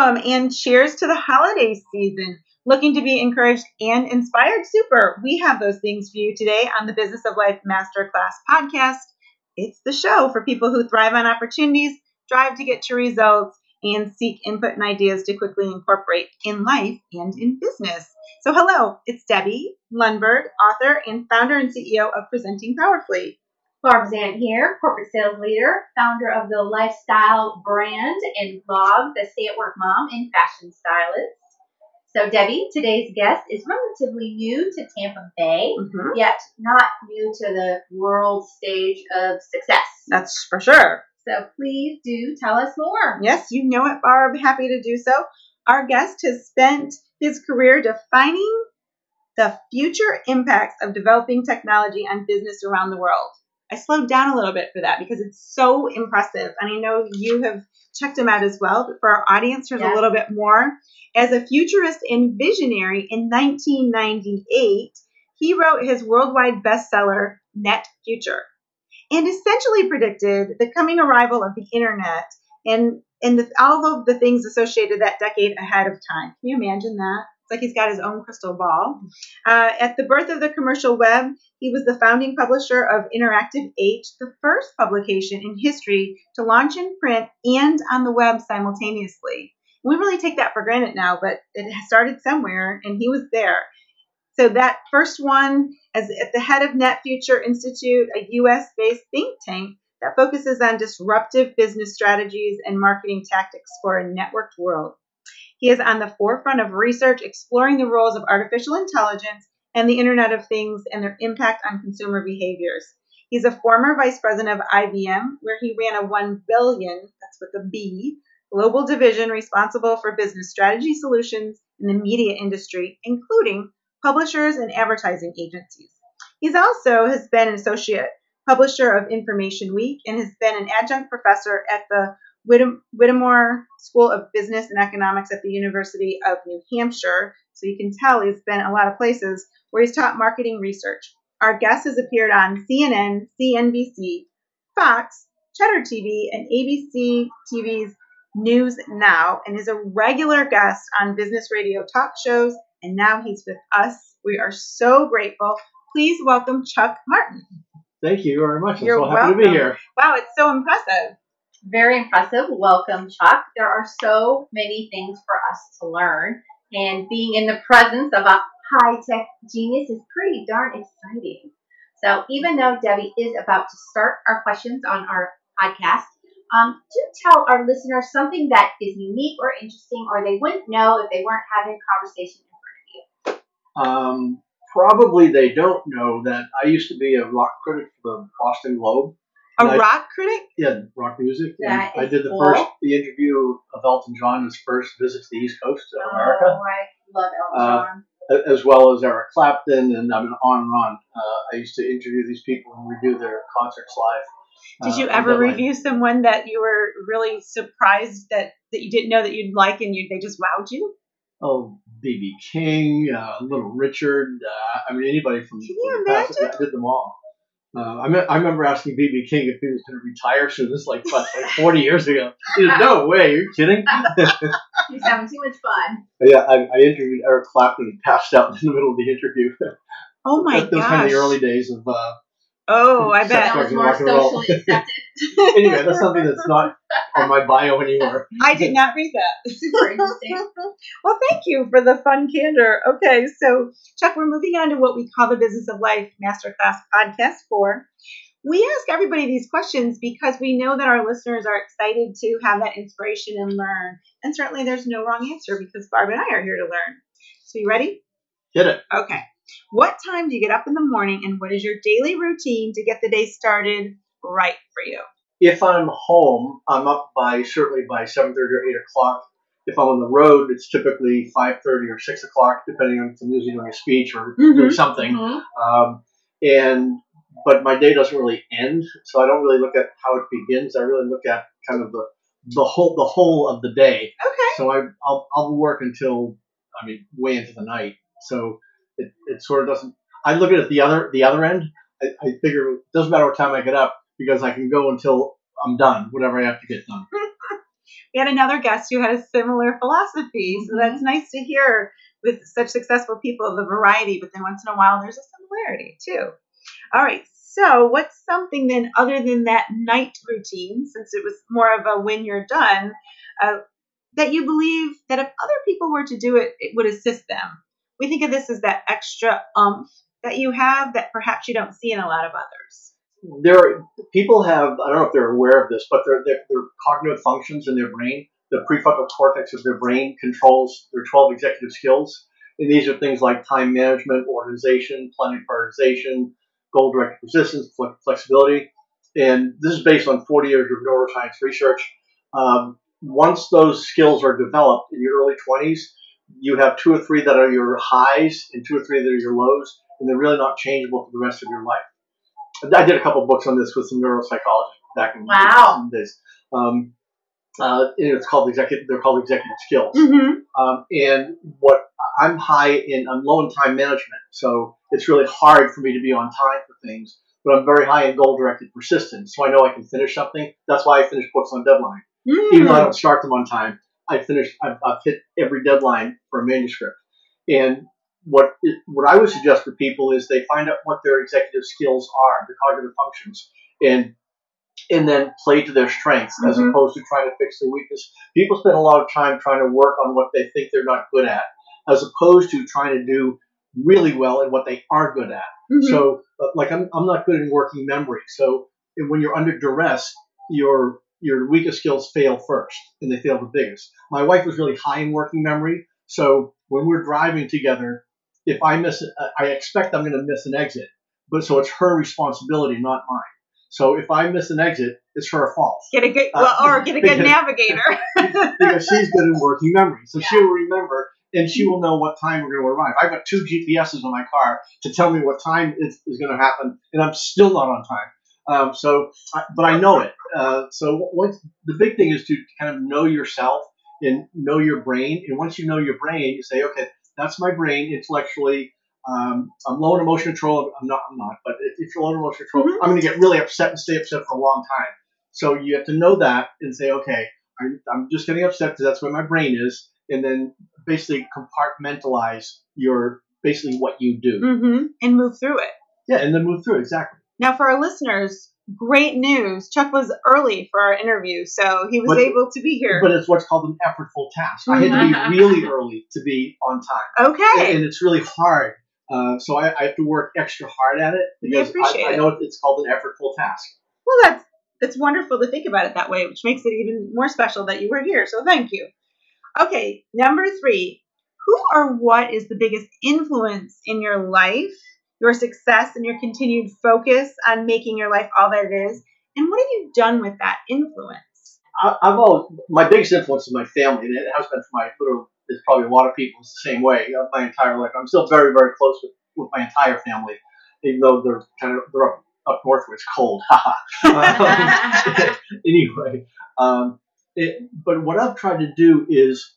Welcome and cheers to the holiday season. Looking to be encouraged and inspired? Super. We have those things for you today on the Business of Life Masterclass Podcast. It's the show for people who thrive on opportunities, drive to get to results, and seek input and ideas to quickly incorporate in life and in business. So hello, it's Debbie Lundberg, author and founder and CEO of Presenting Powerfully. Barbara Zant here, corporate sales leader, founder of the lifestyle brand and blog, The Stay at Work Mom, and fashion stylist. So Debbie, today's guest is relatively new to Tampa Bay, yet not new to the world stage of success. That's for sure. So please do tell us more. Yes, you know it, Barb. Happy to do so. Our guest has spent his career defining the future impacts of developing technology on business around the world. I slowed down a little bit for that because it's so impressive. And I know you have checked him out as well, but for our audience, here's a little bit more. As a futurist and visionary in 1998, he wrote his worldwide bestseller, Net Future, and essentially predicted the coming arrival of the internet and all of the things associated that decade ahead of time. Can you imagine that? It's like he's got his own crystal ball. At the birth of the commercial web, he was the founding publisher of Interactive Age, the first publication in history to launch in print and on the web simultaneously. We really take that for granted now, but it started somewhere, and he was there. So that first one, as at the head of NetFuture Institute, a U.S.-based think tank that focuses on disruptive business strategies and marketing tactics for a networked world. He is on the forefront of research, exploring the roles of artificial intelligence and the Internet of Things and their impact on consumer behaviors. He's a former vice president of IBM, where he ran a $1 billion, that's with a B, global division responsible for business strategy solutions in the media industry, including publishers and advertising agencies. He's also has been an associate publisher of Information Week and has been an adjunct professor at the Whittemore School of Business and Economics at the University of New Hampshire. So you can tell he's been a lot of places where he's taught marketing research. Our guest has appeared on CNN, CNBC, Fox, Cheddar TV, and ABC TV's News Now, and is a regular guest on business radio talk shows, and now he's with us. We are so grateful. Please welcome Chuck Martin. Thank you very much. You're welcome. I'm so happy to be here. Wow, it's so impressive. Very impressive. Welcome, Chuck. There are so many things for us to learn, and being in the presence of a high-tech genius is pretty darn exciting. So even though Debbie is about to start our questions on our podcast, do tell our listeners something that is unique or interesting or they wouldn't know if they weren't having a conversation in front of you. Probably they don't know that I used to be a rock critic for the Boston Globe. A rock critic? Yeah, rock music. And I did the interview of Elton John, his first visit to the East Coast of America. Oh, I love Elton John. As well as Eric Clapton, and I mean, on and on. I used to interview these people and review their concerts live. Did you ever review someone that you were really surprised that you didn't know that you'd like and they just wowed you? Oh, B.B. King, Little Richard. I mean, anybody from the past. I did them all. I remember asking B.B. King if he was going to retire soon. This is like 40 years ago. He said, no way, are you kidding? He's having too much fun. But yeah, I interviewed Eric Clapton and passed out in the middle of the interview. Oh, my gosh. That was kind of the early days of... Oh, I bet. That was more socially accepted. Anyway, that's something that's not on my bio anymore. I did not read that. Super interesting. Well, thank you for the fun candor. Okay, so Chuck, we're moving on to what we call the Business of Life Masterclass Podcast 4. We ask everybody these questions because we know that our listeners are excited to have that inspiration and learn. And certainly there's no wrong answer because Barb and I are here to learn. So you ready? Get it. Okay. What time do you get up in the morning, and what is your daily routine to get the day started right for you? If I'm home, I'm up by 7:30 or 8 o'clock. If I'm on the road, it's typically 5:30 or 6 o'clock, depending on if I'm usually doing a speech or doing something. But my day doesn't really end, so I don't really look at how it begins. I really look at kind of the whole of the day. Okay. So I'll work until, I mean, way into the night. So... It sort of doesn't. I look at it the other end. I figure it doesn't matter what time I get up because I can go until I'm done, whatever I have to get done. we had another guest who had a similar philosophy. So that's nice to hear with such successful people, the variety, but then once in a while, there's a similarity too. All right. So what's something then other than that night routine, since it was more of a when you're done, that you believe that if other people were to do it, it would assist them? We think of this as that extra oomph that you have that perhaps you don't see in a lot of others. People have, I don't know if they're aware of this, but their cognitive functions in their brain, the prefrontal cortex of their brain controls their 12 executive skills. And these are things like time management, organization, planning, prioritization, goal-directed persistence, flexibility. And this is based on 40 years of neuroscience research. Once those skills are developed in your early 20s, you have 2 or 3 that are your highs and 2 or 3 that are your lows, and they're really not changeable for the rest of your life. I did a couple of books on this with some neuropsychologists back in the days. They're called executive skills. And what I'm high in, I'm low in time management, so it's really hard for me to be on time for things, but I'm very high in goal-directed persistence, so I know I can finish something. That's why I finish books on deadline. Even though I don't start them on time, I've hit every deadline for a manuscript. And what I would suggest for people is they find out what their executive skills are, their cognitive functions, and then play to their strengths as opposed to trying to fix their weakness. People spend a lot of time trying to work on what they think they're not good at, as opposed to trying to do really well at what they are good at. So, like, I'm not good in working memory. So, when you're under duress, your weakest skills fail first, and they fail the biggest. My wife was really high in working memory, so when we're driving together, if I miss it, I expect I'm going to miss an exit, but so it's her responsibility, not mine. So if I miss an exit, it's her fault. Get a good navigator. Because she's good in working memory, so she will remember, and she will know what time we're going to arrive. I've got 2 GPSs on my car to tell me what time is going to happen, and I'm still not on time. But I know it. The big thing is to kind of know yourself and know your brain. And once you know your brain, you say, okay, that's my brain intellectually. I'm low on emotional control. I'm not, but if you're low on emotional control, I'm going to get really upset and stay upset for a long time. So you have to know that and say, okay, I'm just getting upset because that's where my brain is. And then basically compartmentalize basically what you do. And move through it. Yeah. And then move through it. Exactly. Now, for our listeners, great news. Chuck was early for our interview, so he was able to be here. But it's what's called an effortful task. I had to be really early to be on time. Okay. And it's really hard. So I have to work extra hard at it. Because I know it's called an effortful task. Well, that's wonderful to think about it that way, which makes it even more special that you were here. So thank you. Okay, number 3. Who or what is the biggest influence in your life, your success, and your continued focus on making your life all that it is? And what have you done with that influence? My biggest influence is my family, and it has been for there's probably a lot of people, it's the same way my entire life. I'm still very, very close with my entire family, even though they're up north where it's cold. Anyway, but what I've tried to do is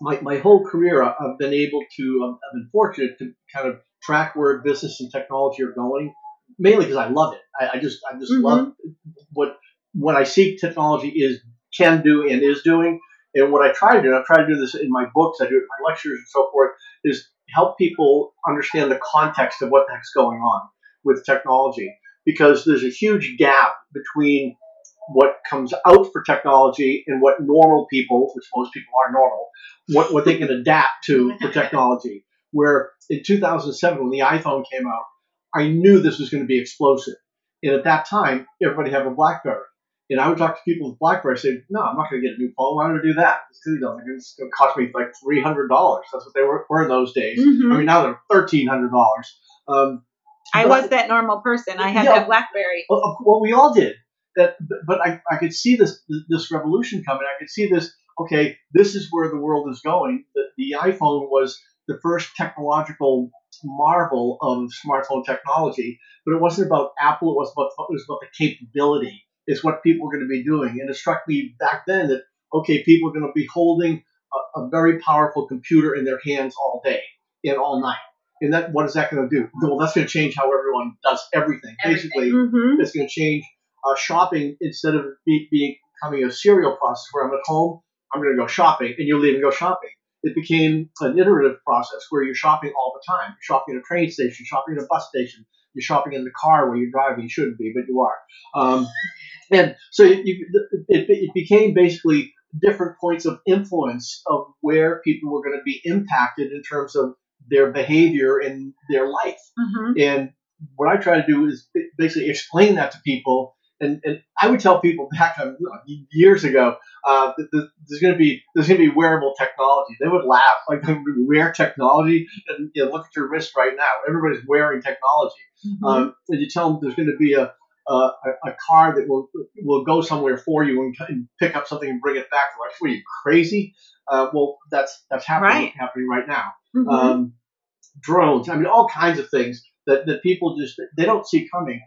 my whole career, I've been able to, I've been fortunate to kind of track where business and technology are going, mainly because I love it. I just love what I see technology can do and is doing. And what I try to do, and I try to do this in my books, I do it in my lectures and so forth, is help people understand the context of what the heck's going on with technology. Because there's a huge gap between what comes out for technology and what normal people, which most people are normal, what they can adapt to for technology. Where in 2007, when the iPhone came out, I knew this was going to be explosive. And at that time, everybody had a BlackBerry. And I would talk to people with BlackBerry and say, no, I'm not going to get a new phone. Why would I do that? It's going to cost me like $300. That's what they were in those days. I mean, now they're $1,300. I was that normal person. I had that BlackBerry. Well, we all did. But I could see this revolution coming. I could see this, okay, this is where the world is going. The iPhone was the first technological marvel of smartphone technology, but it wasn't about Apple. It was about the capability. It's what people are going to be doing. And it struck me back then that, okay, people are going to be holding a very powerful computer in their hands all day and all night. And what is that going to do? Well, that's going to change how everyone does everything. Basically, it's going to change shopping. Instead of being becoming a serial process where I'm at home, I'm going to go shopping, and you leave and go shopping. It became an iterative process where you're shopping all the time. You're shopping at a train station, shopping at a bus station, you're shopping in the car where you're driving. You shouldn't be, but you are. And so it became basically different points of influence of where people were going to be impacted in terms of their behavior and their life. Mm-hmm. And what I try to do is basically explain that to people. And I would tell people back years ago that there's going to be wearable technology. They would laugh, like, wear technology, and look at your wrist right now. Everybody's wearing technology. Mm-hmm. And you tell them there's going to be a car that will go somewhere for you and pick up something and bring it back. They're like, what are you, crazy? Well, that's happening right now. Mm-hmm. Drones. I mean, all kinds of things that people just they don't see coming.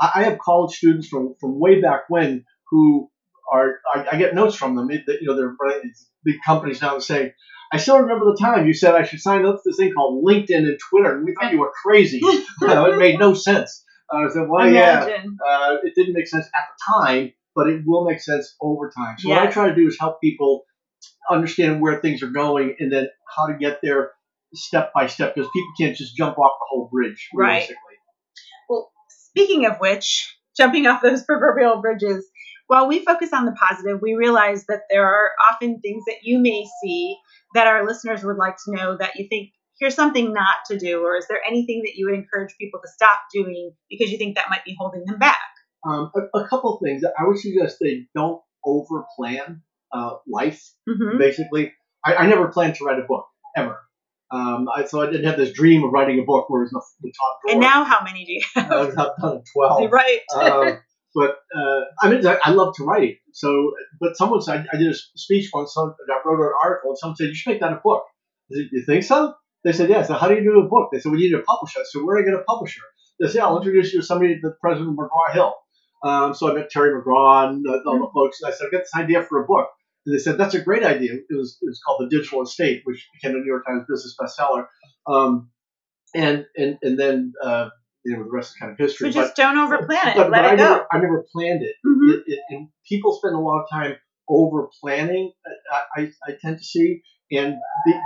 I have college students from way back when who are, I get notes from them, they're running these big companies now and saying, I still remember the time you said I should sign up for this thing called LinkedIn and Twitter, and we thought you were crazy. It made no sense. I said, well, imagine. It didn't make sense at the time, but it will make sense over time. So what I try to do is help people understand where things are going and then how to get there step by step, because people can't just jump off the whole bridge, basically. Well, speaking of which, jumping off those proverbial bridges, while we focus on the positive, we realize that there are often things that you may see that our listeners would like to know that you think, here's something not to do, or is there anything that you would encourage people to stop doing because you think that might be holding them back? A couple of things. I would suggest they don't over-plan life, mm-hmm. basically. I never planned to write a book, ever. So I didn't have this dream of writing a book where it was the top drawer. And now how many do you have? I've done 12. Right. I love to write. So, but someone said, I did a speech once, I wrote an article, and someone said, you should make that a book. I said, you think so? They said, yeah. So how do you do a book? They said, we need a publisher. I said, where do I get a publisher? They said, I'll introduce you to somebody, the president of McGraw-Hill. So I met Terry McGraw and all the folks. And I said, I've got this idea for a book. And they said, that's a great idea. It was called The Digital Estate, which became a New York Times business bestseller. The rest is kind of history. So just don't overplan it. Let it go. I never planned it. Mm-hmm. And people spend a lot of time over-planning, I tend to see. And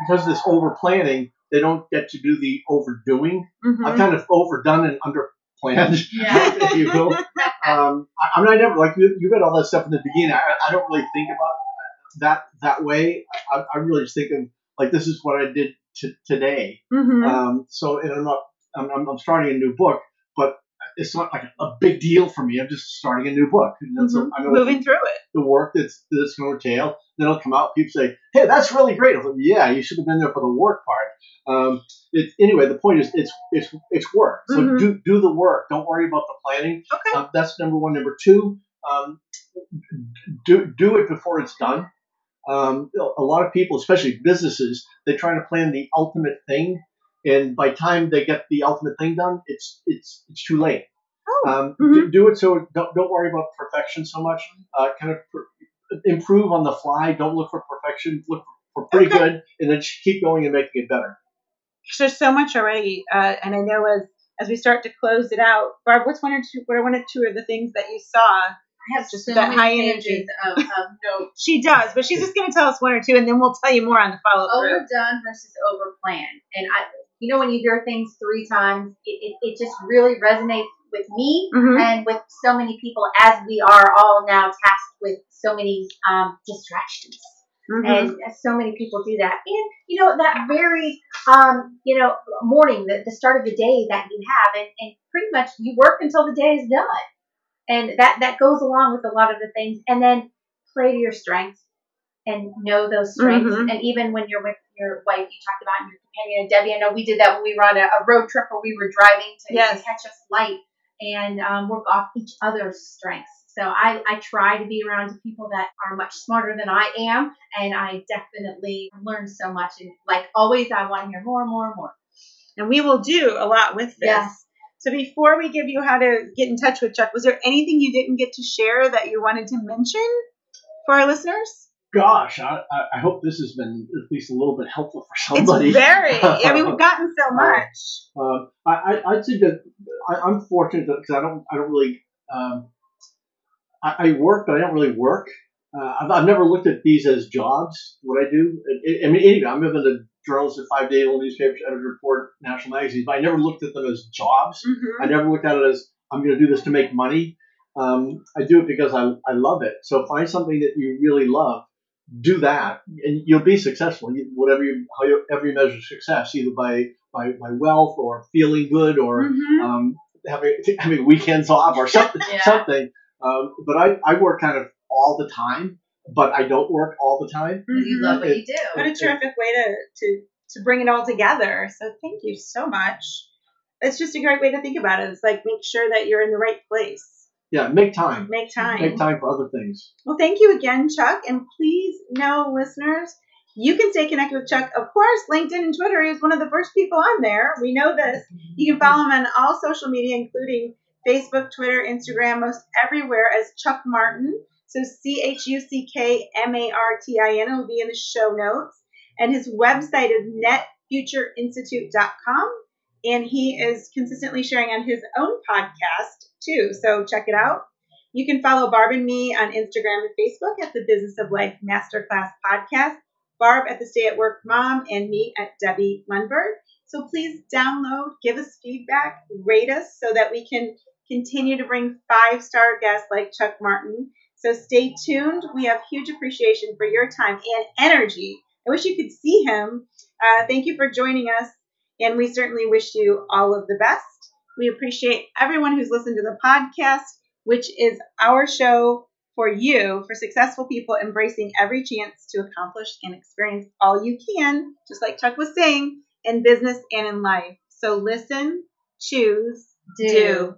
because of this over-planning, they don't get to do the overdoing. Mm-hmm. I'm kind of overdone and underplanned, if you will. I mean, I never, like, you read all that stuff in the beginning. I don't really think about that way. I really just think of, like, this is what I did today. Mm-hmm. And I'm starting a new book, but it's not like a big deal for me. I'm just starting a new book. And then, mm-hmm. so I'm moving through it. The work that's going to entail. Then it'll come out. People say, hey, that's really great. I'm like, yeah, you should have been there for the work part. Anyway, the point is it's work. So mm-hmm. do the work. Don't worry about the planning. Okay. That's number one. Number two, do it before it's done. A lot of people, especially businesses, they try to plan the ultimate thing, and by the time they get the ultimate thing done, it's too late. Do it so don't worry about perfection so much. Kind of improve on the fly. Don't look for perfection. Look for pretty good, and then keep going and making it better. There's so much already, and I know as we start to close it out, Barb, what are one or two of the things that you saw? I have just so that high energy of notes. She does, but she's just going to tell us one or two, and then we'll tell you more on the follow-up. Overdone versus overplanned. And when you hear things three times, it just really resonates with me mm-hmm. and with so many people, as we are all now tasked with so many distractions. Mm-hmm. And so many people do that. And, that very, morning, the start of the day that you have, and pretty much you work until the day is done. And that goes along with a lot of the things. And then play to your strengths and know those strengths. Mm-hmm. And even when you're with your wife, you talked about your companion, and Debbie, I know we did that when we were on a road trip where we were driving to catch a flight and work off each other's strengths. So I try to be around people that are much smarter than I am. And I definitely learned so much. And like always, I want to hear more and more and more. And we will do a lot with this. Yes. So before we give you how to get in touch with Chuck, was there anything you didn't get to share that you wanted to mention for our listeners? Gosh, I hope this has been at least a little bit helpful for somebody. It's very. We've gotten so much. I'd say that I'm fortunate because I don't really I work, but I don't really work. I've never looked at these as jobs, what I do. I'm even a journalist at 5-Day Old Newspapers, editor of Ford, National Magazine, but I never looked at them as jobs. Mm-hmm. I never looked at it as, I'm going to do this to make money. I do it because I love it. So find something that you really love. Do that, and you'll be successful. However you measure success, either by wealth or feeling good or mm-hmm. having weekends off or something. Yeah. Something. But I work kind of all the time, but I don't work all the time. You love what you do. What a terrific way to bring it all together. So thank you so much. It's just a great way to think about it. It's like, make sure that you're in the right place. Yeah, make time. Make time. Make time for other things. Well, thank you again, Chuck. And please know, listeners, you can stay connected with Chuck. Of course, LinkedIn and Twitter, he was one of the first people on there. We know this. You can follow him on all social media, including Facebook, Twitter, Instagram, most everywhere as Chuck Martin. So ChuckMartin. It'll be in the show notes. And his website is netfutureinstitute.com. And he is consistently sharing on his own podcast, too. So check it out. You can follow Barb and me on Instagram and Facebook at the Business of Life Masterclass Podcast, Barb at the Stay at Work Mom, and me at Debbie Lundberg. So please download, give us feedback, rate us so that we can continue to bring 5-star guests like Chuck Martin. So stay tuned. We have huge appreciation for your time and energy. I wish you could see him. Thank you for joining us. And we certainly wish you all of the best. We appreciate everyone who's listened to the podcast, which is our show for you, for successful people embracing every chance to accomplish and experience all you can, just like Chuck was saying, in business and in life. So listen, choose, do.